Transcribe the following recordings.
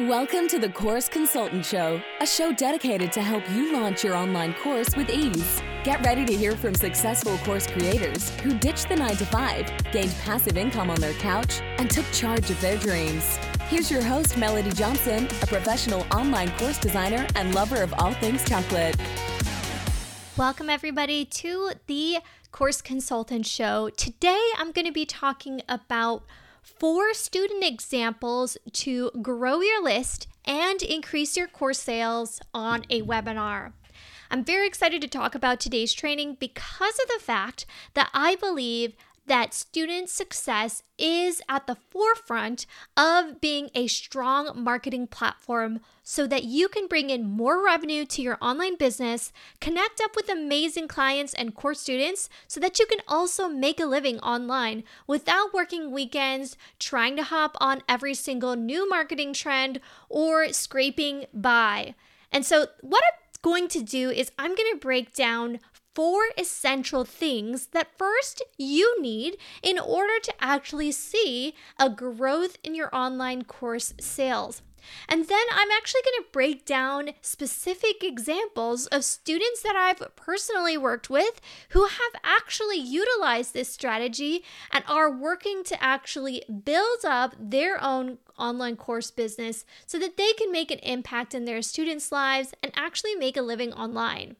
Welcome to the Course Consultant Show, a show dedicated to help you launch your online course with ease. Get ready to hear from successful course creators who ditched the 9-to-5, gained passive income on their couch, and took charge of their dreams. Here's your host, Melody Johnson, a professional online course designer and lover of all things chocolate. Welcome everybody to the Course Consultant Show. Today I'm going to be talking about 4 student examples to grow your list and increase your course sales on a webinar. I'm very excited to talk about today's training because of the fact that I believe that student success is at the forefront of being a strong marketing platform so that you can bring in more revenue to your online business, connect up with amazing clients and course students so that you can also make a living online without working weekends, trying to hop on every single new marketing trend or scraping by. And so what I'm going to do is I'm going to break down 4 essential things that first you need in order to actually see a growth in your online course sales. And then I'm actually going to break down specific examples of students that I've personally worked with who have actually utilized this strategy and are working to actually build up their own online course business so that they can make an impact in their students' lives and actually make a living online.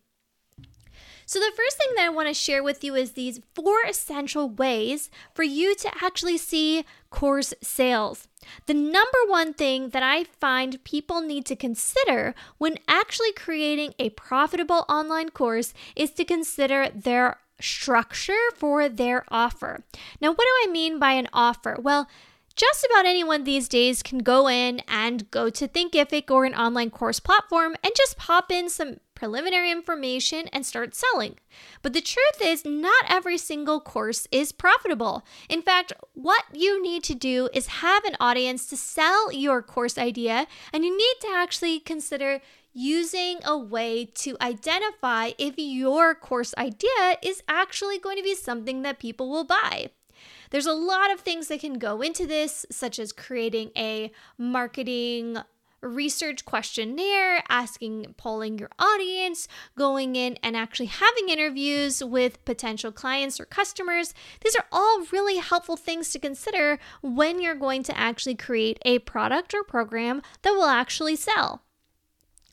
So the first thing that I want to share with you is these 4 essential ways for you to actually see course sales. The number one thing that I find people need to consider when actually creating a profitable online course is to consider their structure for their offer. Now, what do I mean by an offer? Well, just about anyone these days can go in and go to Thinkific or an online course platform and just pop in some preliminary information and start selling. But the truth is, not every single course is profitable. In fact, what you need to do is have an audience to sell your course idea, and you need to actually consider using a way to identify if your course idea is actually going to be something that people will buy. There's a lot of things that can go into this, such as creating a marketing research questionnaire, polling your audience, going in and actually having interviews with potential clients or customers. These are all really helpful things to consider when you're going to actually create a product or program that will actually sell.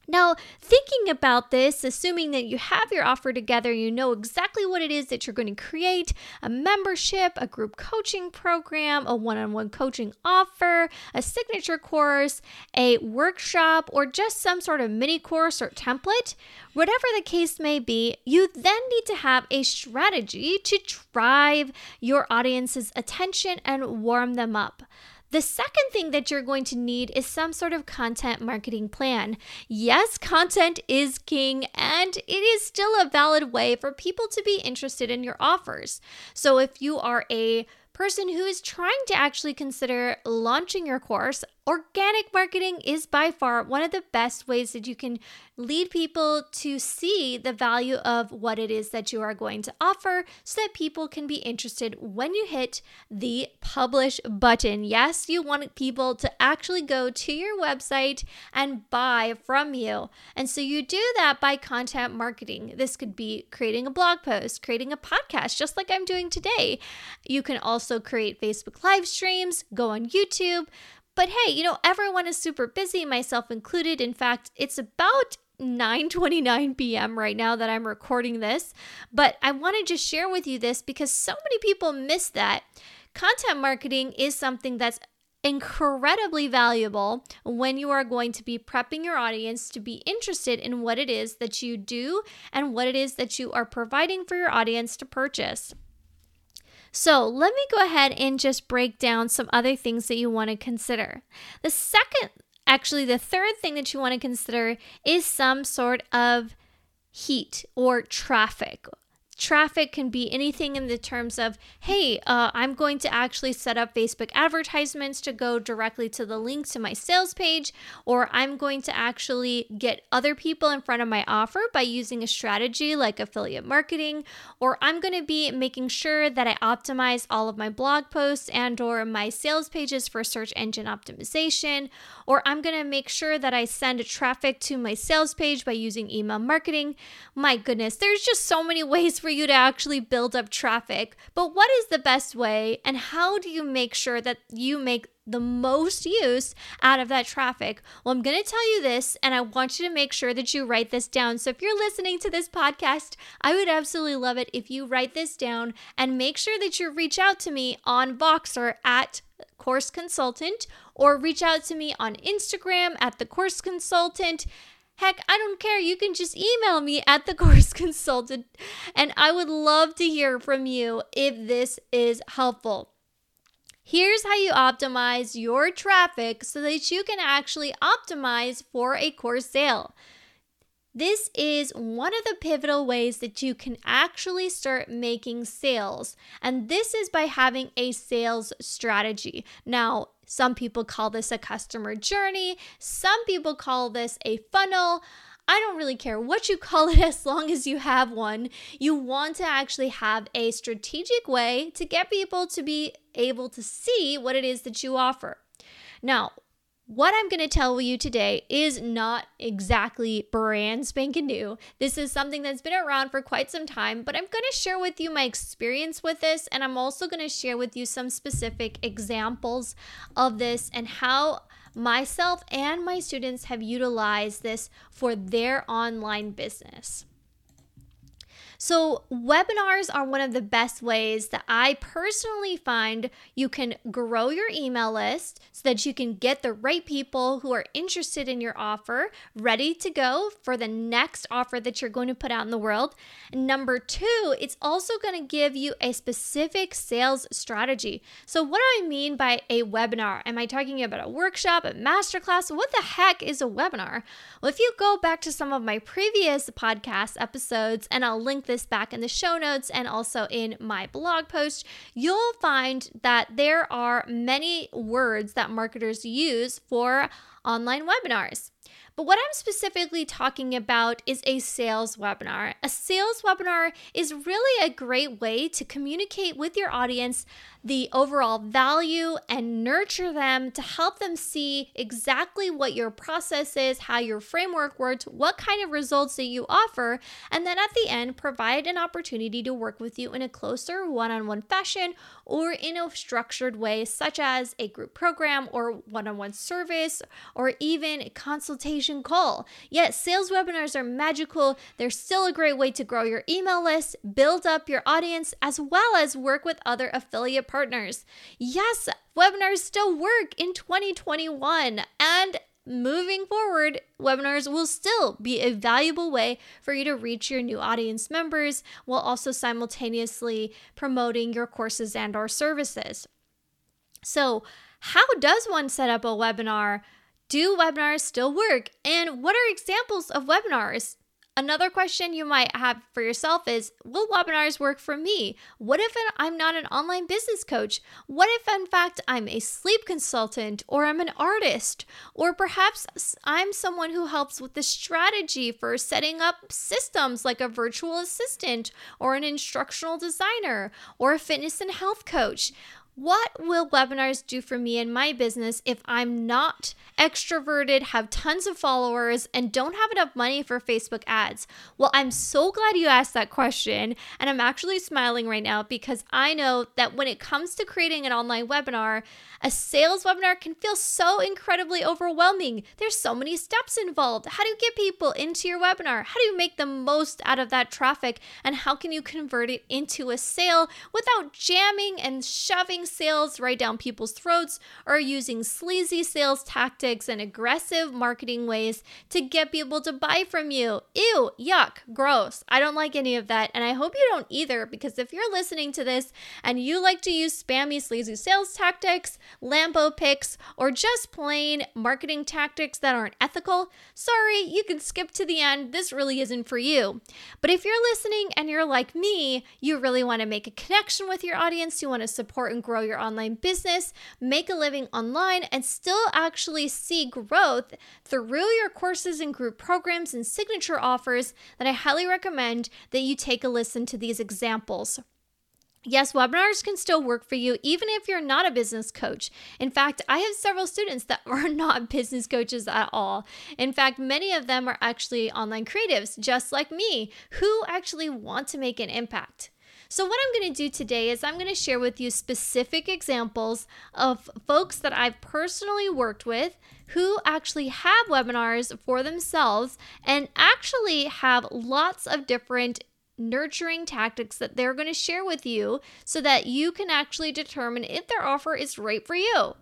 Now, thinking about this, assuming that you have your offer together, you know exactly what it is that you're going to create, a membership, a group coaching program, a one-on-one coaching offer, a signature course, a workshop, or just some sort of mini course or template, whatever the case may be, you then need to have a strategy to drive your audience's attention and warm them up. The second thing that you're going to need is some sort of content marketing plan. Yes, content is king, and it is still a valid way for people to be interested in your offers. So if you are a person who is trying to actually consider launching your course, organic marketing is by far one of the best ways that you can lead people to see the value of what it is that you are going to offer so that people can be interested when you hit the publish button. Yes, you want people to actually go to your website and buy from you. And so you do that by content marketing. This could be creating a blog post, creating a podcast, just like I'm doing today. You can also create Facebook live streams, go on YouTube. But hey, everyone is super busy, myself included. In fact, it's about 9:29 p.m. right now that I'm recording this, but I want to just share with you this because so many people miss that. Content marketing is something that's incredibly valuable when you are going to be prepping your audience to be interested in what it is that you do and what it is that you are providing for your audience to purchase. So let me go ahead and just break down some other things that you want to consider. The third thing that you want to consider is some sort of heat or traffic. Traffic can be anything in the terms of, hey, I'm going to actually set up Facebook advertisements to go directly to the link to my sales page, or I'm going to actually get other people in front of my offer by using a strategy like affiliate marketing, or I'm going to be making sure that I optimize all of my blog posts and or my sales pages for search engine optimization, or I'm going to make sure that I send traffic to my sales page by using email marketing. My goodness, there's just so many ways for you to actually build up traffic. But what is the best way, and how do you make sure that you make the most use out of that traffic? Well, I'm going to tell you this, and I want you to make sure that you write this down. So if you're listening to this podcast, I would absolutely love it if you write this down and make sure that you reach out to me on Voxer at Course Consultant, or reach out to me on Instagram at The Course Consultant. Heck, I don't care. You can just email me at The Course Consultant, and I would love to hear from you if this is helpful. Here's how you optimize your traffic so that you can actually optimize for a course sale. This is one of the pivotal ways that you can actually start making sales, and this is by having a sales strategy. Now, some people call this a customer journey. Some people call this a funnel. I don't really care what you call it as long as you have one. You want to actually have a strategic way to get people to be able to see what it is that you offer. Now, what I'm going to tell you today is not exactly brand spanking new. This is something that's been around for quite some time, but I'm going to share with you my experience with this, and I'm also going to share with you some specific examples of this and how myself and my students have utilized this for their online business. So webinars are one of the best ways that I personally find you can grow your email list so that you can get the right people who are interested in your offer ready to go for the next offer that you're going to put out in the world. And number two, it's also going to give you a specific sales strategy. So what do I mean by a webinar? Am I talking about a workshop, a masterclass? What the heck is a webinar? Well, if you go back to some of my previous podcast episodes, and I'll link this back in the show notes and also in my blog post, you'll find that there are many words that marketers use for online webinars. But what I'm specifically talking about is a sales webinar. A sales webinar is really a great way to communicate with your audience the overall value and nurture them to help them see exactly what your process is, how your framework works, what kind of results that you offer, and then at the end provide an opportunity to work with you in a closer one-on-one fashion or in a structured way, such as a group program or one-on-one service or even a consultation call. Yes, sales webinars are magical. They're still a great way to grow your email list, build up your audience, as well as work with other affiliate partners. Yes, webinars still work in 2021, and moving forward, webinars will still be a valuable way for you to reach your new audience members while also simultaneously promoting your courses and or services. So how does one set up a webinar? Do webinars still work? And what are examples of webinars? Another question you might have for yourself is, will webinars work for me? What if I'm not an online business coach? What if, in fact, I'm a sleep consultant, or I'm an artist, or perhaps I'm someone who helps with the strategy for setting up systems like a virtual assistant or an instructional designer or a fitness and health coach? What will webinars do for me and my business if I'm not extroverted, have tons of followers, and don't have enough money for Facebook ads? Well, I'm so glad you asked that question, and I'm actually smiling right now because I know that when it comes to creating an online webinar, a sales webinar can feel so incredibly overwhelming. There's so many steps involved. How do you get people into your webinar? How do you make the most out of that traffic? And how can you convert it into a sale without jamming and shoving sales right down people's throats or using sleazy sales tactics and aggressive marketing ways to get people to buy from you. Ew, yuck, gross. I don't like any of that. And I hope you don't either, because if you're listening to this and you like to use spammy, sleazy sales tactics, Lambo picks, or just plain marketing tactics that aren't ethical, sorry, you can skip to the end. This really isn't for you. But if you're listening and you're like me, you really want to make a connection with your audience, you want to support and grow your online business, make a living online, and still actually see growth through your courses and group programs and signature offers, then I highly recommend that you take a listen to these examples. Yes, webinars can still work for you even if you're not a business coach. In fact, I have several students that are not business coaches at all. In fact, many of them are actually online creatives, just like me, who actually want to make an impact. So what I'm going to do today is I'm going to share with you specific examples of folks that I've personally worked with who actually have webinars for themselves and actually have lots of different nurturing tactics that they're going to share with you so that you can actually determine if their offer is right for you.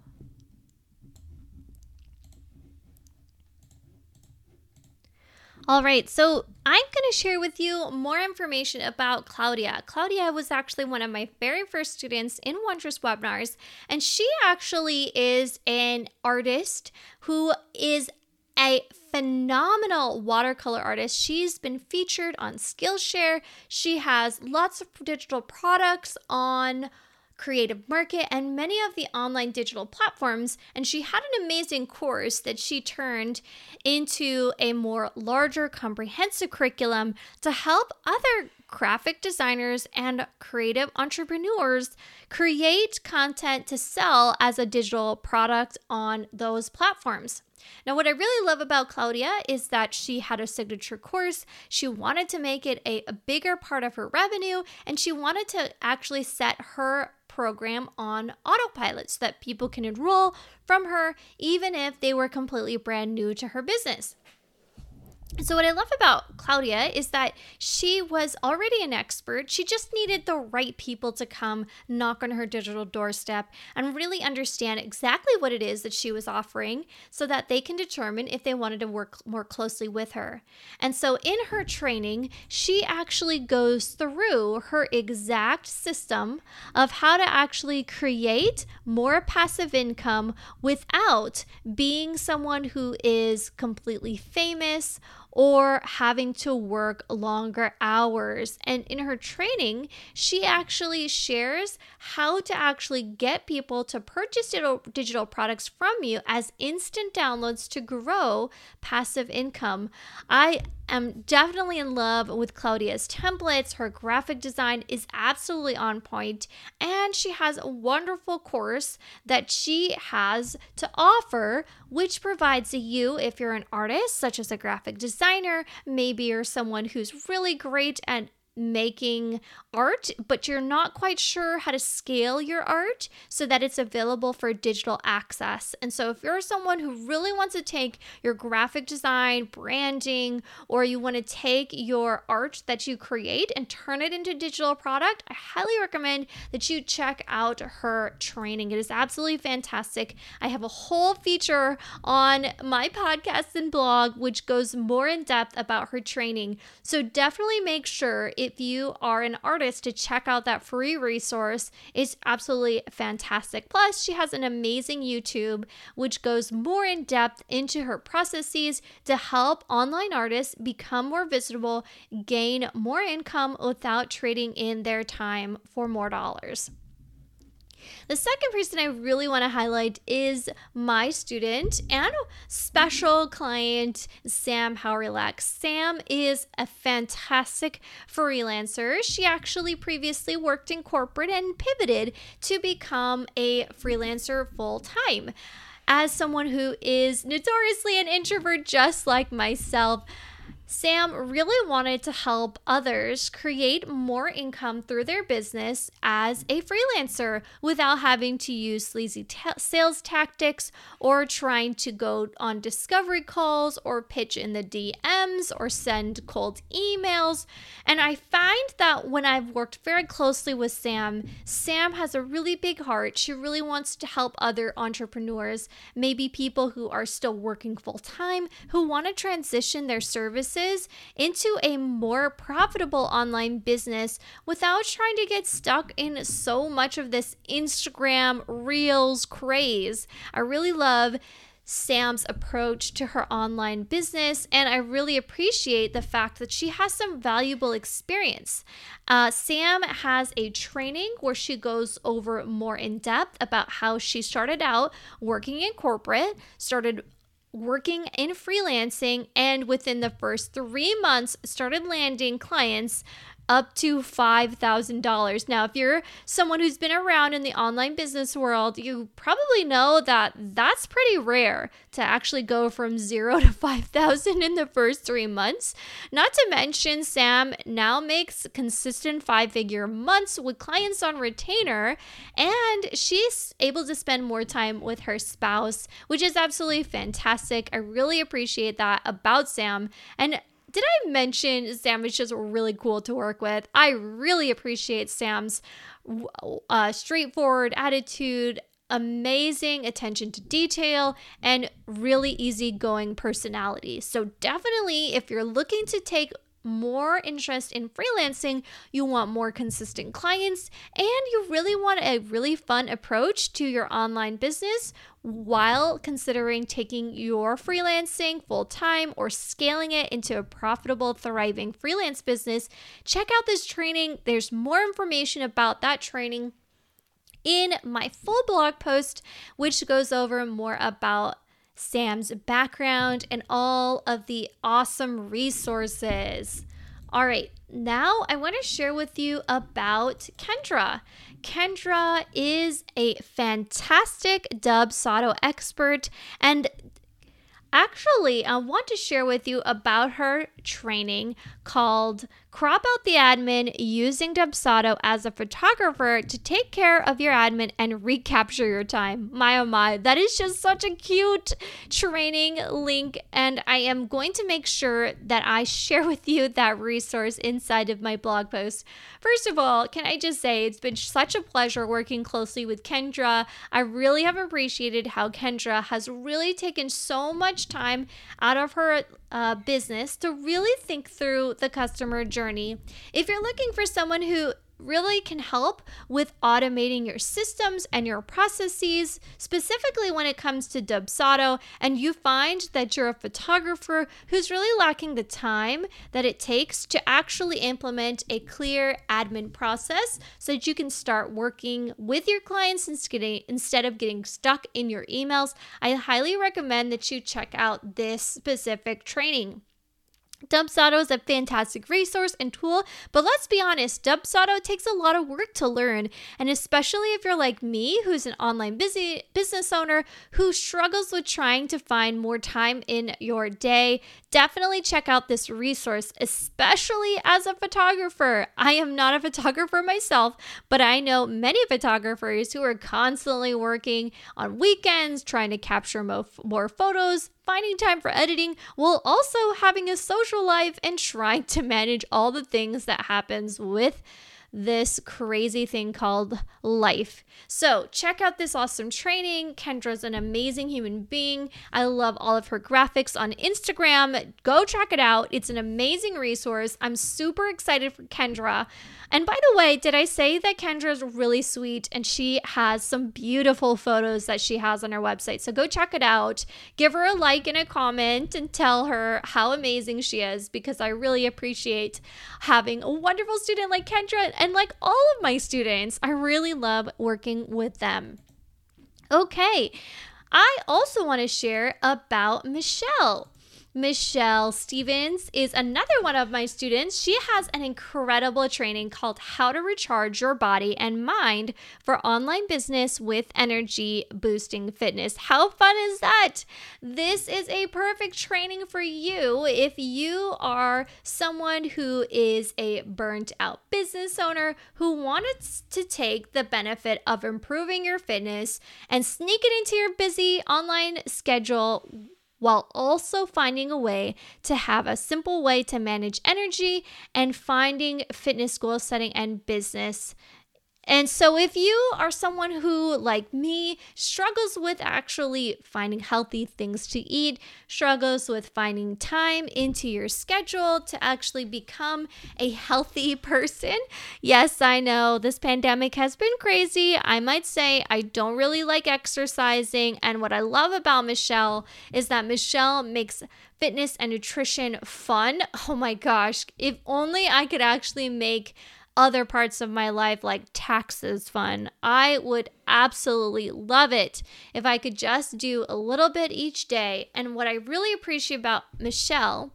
All right, so I'm going to share with you more information about Claudia. Claudia was actually one of my very first students in Wondrous Webinars, and she actually is an artist who is a phenomenal watercolor artist. She's been featured on Skillshare. She has lots of digital products on Creative Market and many of the online digital platforms, and she had an amazing course that she turned into a more larger comprehensive curriculum to help other graphic designers and creative entrepreneurs create content to sell as a digital product on those platforms. Now, what I really love about Claudia is that she had a signature course. She wanted to make it a bigger part of her revenue, and she wanted to actually set her program on autopilot so that people can enroll from her, even if they were completely brand new to her business. So what I love about Claudia is that she was already an expert. She just needed the right people to come knock on her digital doorstep and really understand exactly what it is that she was offering so that they can determine if they wanted to work more closely with her. And so in her training, she actually goes through her exact system of how to actually create more passive income without being someone who is completely famous or having to work longer hours. And in her training, she actually shares how to actually get people to purchase digital products from you as instant downloads to grow passive income. I'm definitely in love with Claudia's templates. Her graphic design is absolutely on point, and she has a wonderful course that she has to offer, which provides you, if you're an artist, such as a graphic designer, maybe you're someone who's really great at making art, but you're not quite sure how to scale your art so that it's available for digital access. And so if you're someone who really wants to take your graphic design, branding, or you want to take your art that you create and turn it into a digital product, I highly recommend that you check out her training. It is absolutely fantastic. I have a whole feature on my podcast and blog, which goes more in depth about her training. So definitely make sure if you are an artist to check out that free resource. It's absolutely fantastic. Plus, she has an amazing YouTube, which goes more in depth into her processes to help online artists become more visible, gain more income without trading in their time for more dollars. The second person I really want to highlight is my student and special client, Sam Howrylax. Sam is a fantastic freelancer. She actually previously worked in corporate and pivoted to become a freelancer full-time. As someone who is notoriously an introvert, just like myself, Sam really wanted to help others create more income through their business as a freelancer without having to use sleazy sales tactics or trying to go on discovery calls or pitch in the DMs or send cold emails. And I find that when I've worked very closely with Sam, Sam has a really big heart. She really wants to help other entrepreneurs, maybe people who are still working full time, who want to transition their services into a more profitable online business without trying to get stuck in so much of this Instagram Reels craze. I really love Sam's approach to her online business, and I really appreciate the fact that she has some valuable experience. Sam has a training where she goes over more in depth about how she started out working in corporate, started working in freelancing, and within the first 3 months started landing clients up to $5,000. Now, if you're someone who's been around in the online business world, you probably know that that's pretty rare to actually go from zero to 5,000 in the first 3 months. Not to mention, Sam now makes consistent five-figure months with clients on retainer, and she's able to spend more time with her spouse, which is absolutely fantastic. I really appreciate that about Sam. And did I mention Sam is just really cool to work with? I really appreciate Sam's straightforward attitude, amazing attention to detail, and really easygoing personality. So definitely, if you're looking to take more interest in freelancing, you want more consistent clients, and you really want a really fun approach to your online business while considering taking your freelancing full-time or scaling it into a profitable, thriving freelance business, check out this training. There's more information about that training in my full blog post, which goes over more about Sam's background and all of the awesome resources. All right, now I want to share with you about Kendra. Kendra is a fantastic Dubsado expert, and actually, I want to share with you about her training called Crop Out the Admin, Using Dubsado as a Photographer to Take Care of Your Admin and Recapture Your Time. My oh my, that is just such a cute training link, and I am going to make sure that I share with you that resource inside of my blog post. First of all, can I just say it's been such a pleasure working closely with Kendra. I really have appreciated how Kendra has really taken so much time out of her business to really think through the customer journey. If you're looking for someone who really can help with automating your systems and your processes, specifically when it comes to Dubsado, and you find that you're a photographer who's really lacking the time that it takes to actually implement a clear admin process so that you can start working with your clients instead of getting stuck in your emails, I highly recommend that you check out this specific training. Dubsado is a fantastic resource and tool, but let's be honest, Dubsado takes a lot of work to learn, and especially if you're like me, who's an online business owner who struggles with trying to find more time in your day, definitely check out this resource, especially as a photographer. I am not a photographer myself, but I know many photographers who are constantly working on weekends, trying to capture more photos, finding time for editing while also having a social life and trying to manage all the things that happens with this crazy thing called life. So check out this awesome training. Kendra's an amazing human being. I love all of her graphics on Instagram. Go check it out. It's an amazing resource. I'm super excited for Kendra. And by the way, did I say that Kendra's really sweet and she has some beautiful photos that she has on her website? So go check it out. Give her a like and a comment and tell her how amazing she is, because I really appreciate having a wonderful student like Kendra. And like all of my students, I really love working with them. Okay, I also want to share about Michelle. Michelle Stevens is another one of my students. She has an incredible training called How to Recharge Your Body and Mind for Online Business with Energy Boosting Fitness. How fun is that? This is a perfect training for you if you are someone who is a burnt out business owner who wanted to take the benefit of improving your fitness and sneak it into your busy online schedule while also finding a way to have a simple way to manage energy and finding fitness goal setting and business. And so if you are someone who, like me, struggles with actually finding healthy things to eat, struggles with finding time into your schedule to actually become a healthy person. Yes, I know this pandemic has been crazy. I might say I don't really like exercising. And what I love about Michelle is that Michelle makes fitness and nutrition fun. Oh my gosh, if only I could actually make other parts of my life like taxes fun. I would absolutely love it if I could just do a little bit each day. And what I really appreciate about Michelle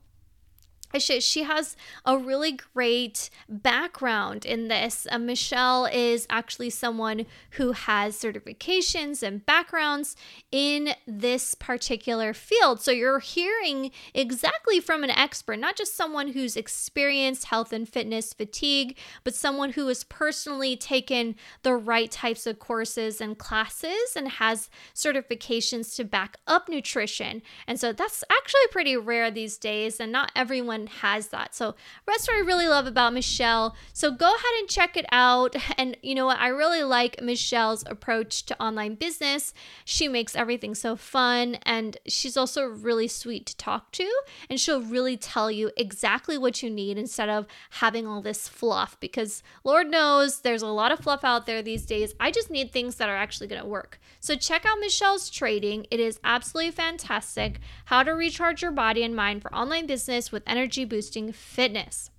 is she has a really great background in this. Michelle is actually someone who has certifications and backgrounds in this particular field. So you're hearing exactly from an expert, not just someone who's experienced health and fitness fatigue, but someone who has personally taken the right types of courses and classes and has certifications to back up nutrition. And so that's actually pretty rare these days, and not everyone has that. So that's what I really love about Michelle. So go ahead and check it out. And you know what? I really like Michelle's approach to online business. She makes everything so fun, and she's also really sweet to talk to, and she'll really tell you exactly what you need instead of having all this fluff, because Lord knows there's a lot of fluff out there these days. I just need things that are actually going to work. So check out Michelle's training. It is absolutely fantastic. How to Recharge Your Body and Mind for Online Business with Energy Boosting Fitness.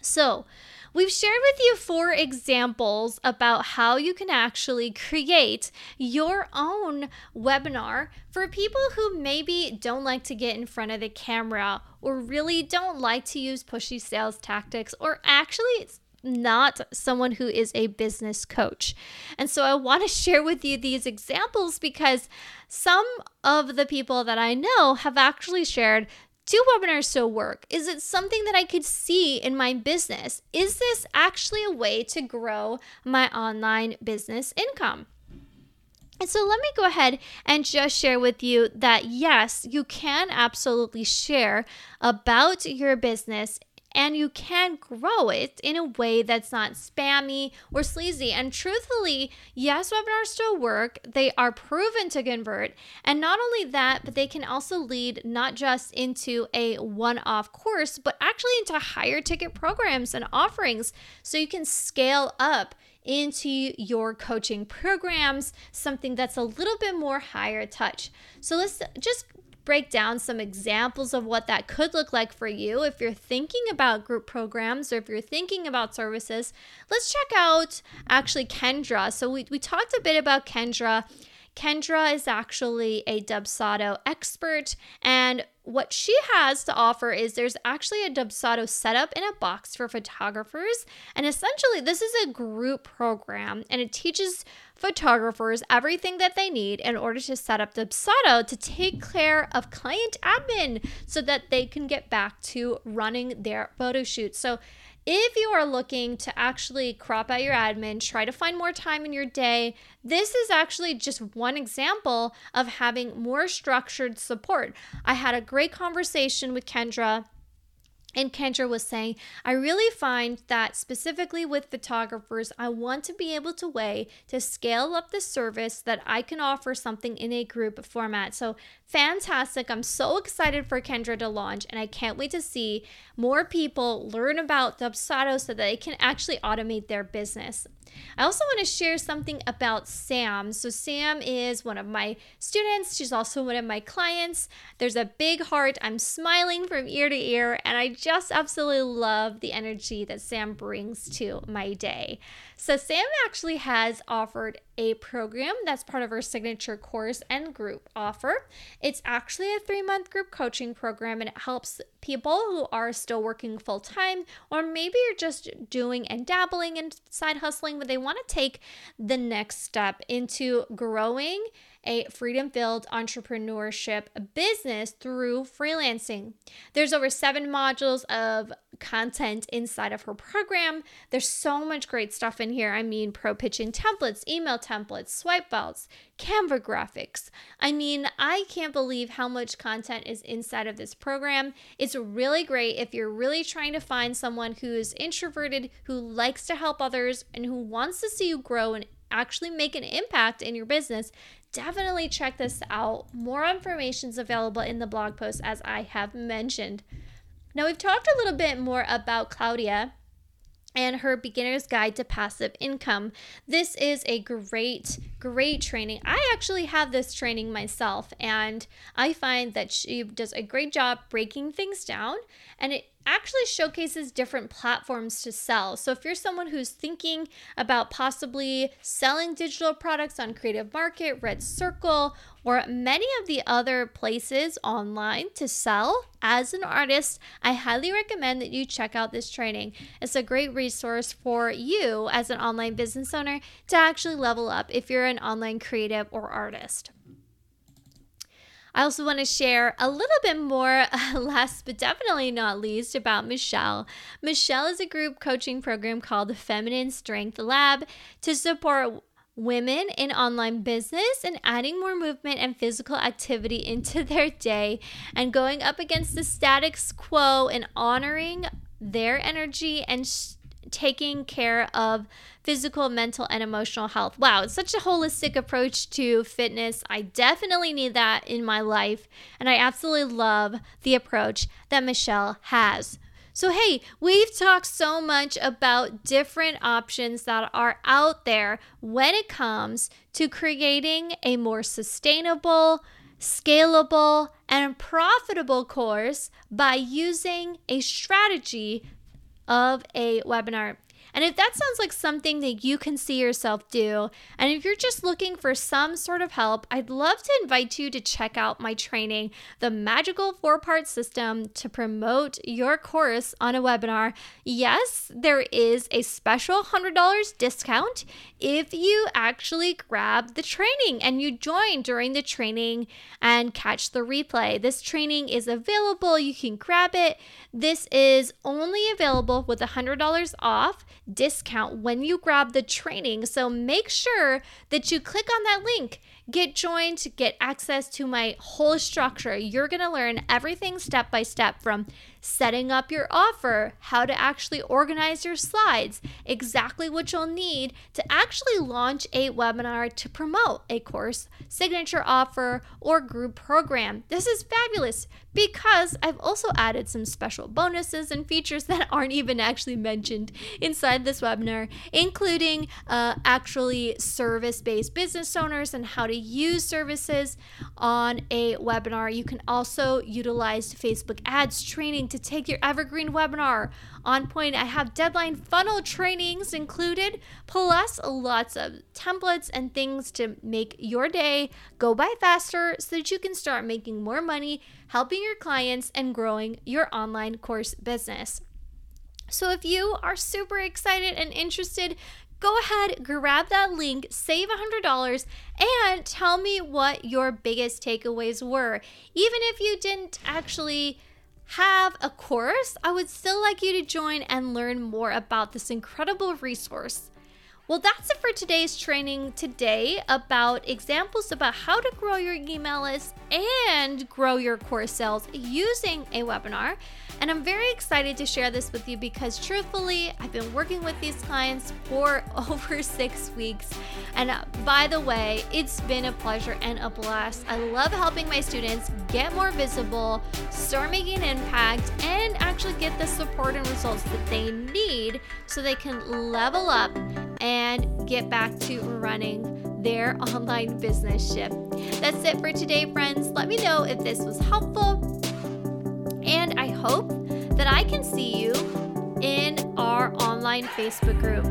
So, we've shared with you 4 examples about how you can actually create your own webinar for people who maybe don't like to get in front of the camera or really don't like to use pushy sales tactics, or actually not someone who is a business coach. And so I want to share with you these examples because some of the people that I know have actually shared, do webinars still work? Is it something that I could see in my business? Is this actually a way to grow my online business income? And so let me go ahead and just share with you that yes, you can absolutely share about your business, and you can grow it in a way that's not spammy or sleazy. And truthfully, yes, webinars still work. They are proven to convert. And not only that, but they can also lead not just into a one-off course, but actually into higher ticket programs and offerings. So you can scale up into your coaching programs, something that's a little bit more higher touch. So let's just break down some examples of what that could look like for you. If you're thinking about group programs or if you're thinking about services, let's check out actually Kendra. So we talked a bit about Kendra. Kendra is actually a Dubsado expert, and what she has to offer is there's actually a Dubsado setup in a box for photographers. And essentially this is a group program, and it teaches photographers everything that they need in order to set up Dubsado to take care of client admin so that they can get back to running their photo shoots. So if you are looking to actually crop out your admin, try to find more time in your day, this is actually just one example of having more structured support. I had a great conversation with Kendra, and Kendra was saying, I really find that specifically with photographers, I want to be able to way to scale up the service that I can offer something in a group format. So fantastic. I'm so excited for Kendra to launch, and I can't wait to see more people learn about Dubsado so that they can actually automate their business. I also want to share something about Sam. So Sam is one of my students. She's also one of my clients. There's a big heart. I'm smiling from ear to ear, and I just absolutely love the energy that Sam brings to my day. So Sam actually has offered a program that's part of our signature course and group offer. It's actually a 3-month group coaching program, and it helps people who are still working full-time, or maybe you're just doing and dabbling and side hustling, but they want to take the next step into growing a freedom-filled entrepreneurship business through freelancing. There's over 7 modules of content inside of her program. There's so much great stuff in here. I mean, pro pitching templates, email templates, swipe files, Canva graphics. I mean, I can't believe how much content is inside of this program. It's really great if you're really trying to find someone who is introverted, who likes to help others, and who wants to see you grow and actually make an impact in your business. Definitely check this out. More information is available in the blog post, as I have mentioned. Now, we've talked a little bit more about Claudia and her beginner's guide to passive income. This is a great training. I actually have this training myself, and I find that she does a great job breaking things down, and it actually showcases different platforms to sell. So if you're someone who's thinking about possibly selling digital products on Creative Market, Red Circle, or many of the other places online to sell as an artist, I highly recommend that you check out this training. It's a great resource for you as an online business owner to actually level up if you're an online creative or artist. I also want to share a little bit more, last but definitely not least, about Michelle. Michelle is a group coaching program called the Feminine Strength Lab to support women in online business and adding more movement and physical activity into their day and going up against the status quo and honoring their energy and taking care of physical, mental, and emotional health. Wow, it's such a holistic approach to fitness. I definitely need that in my life, and I absolutely love the approach that Michelle has. So hey, we've talked so much about different options that are out there when it comes to creating a more sustainable, scalable, and profitable course by using a strategy of a webinar. And if that sounds like something that you can see yourself do, and if you're just looking for some sort of help, I'd love to invite you to check out my training, The Magical Four-Part System to Promote Your Course on a Webinar. Yes, there is a special $100 discount if you actually grab the training and you join during the training and catch the replay. This training is available. You can grab it. This is only available with $100 off discount when you grab the training. So make sure that you click on that link, get joined, get access to my whole structure. You're going to learn everything step by step, from setting up your offer, how to actually organize your slides, exactly what you'll need to actually launch a webinar to promote a course, signature offer, or group program. This is fabulous because I've also added some special bonuses and features that aren't even actually mentioned inside this webinar, including actually service-based business owners and how to use services on a webinar. You can also utilize Facebook ads training to take your evergreen webinar on point. I have deadline funnel trainings included, plus lots of templates and things to make your day go by faster so that you can start making more money, helping your clients, and growing your online course business. So if you are super excited and interested, go ahead, grab that link, save $100, and tell me what your biggest takeaways were. Even if you didn't actually have a course, I would still like you to join and learn more about this incredible resource. Well, that's it for today's training today about examples about how to grow your email list and grow your course sales using a webinar. And I'm very excited to share this with you because truthfully, I've been working with these clients for over 6 weeks. And by the way, it's been a pleasure and a blast. I love helping my students get more visible, start making an impact, and actually get the support and results that they need so they can level up and get back to running their online business ship. That's it for today, friends. Let me know if this was helpful, and I hope that I can see you in our online Facebook group.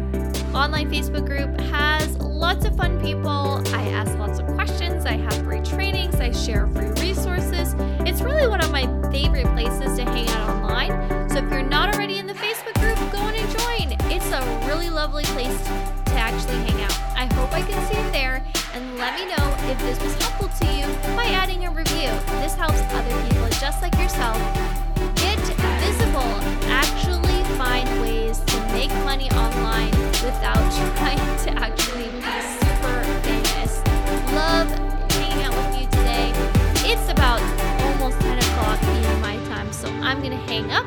online Facebook group has lots of fun people. I ask lots of questions. I have free trainings. I share free resources. It's really one of my favorite places to hang out online. So if you're not already in the Facebook group, go on and join. It's a really lovely place to actually hang out. I hope I can see you there. And let me know if this was helpful to you by adding a review. This helps other people just like yourself get visible, actually find ways to make money online without trying to actually be super famous. Love hanging out with you today. It's about almost 10 o'clock in my time, so I'm gonna hang up.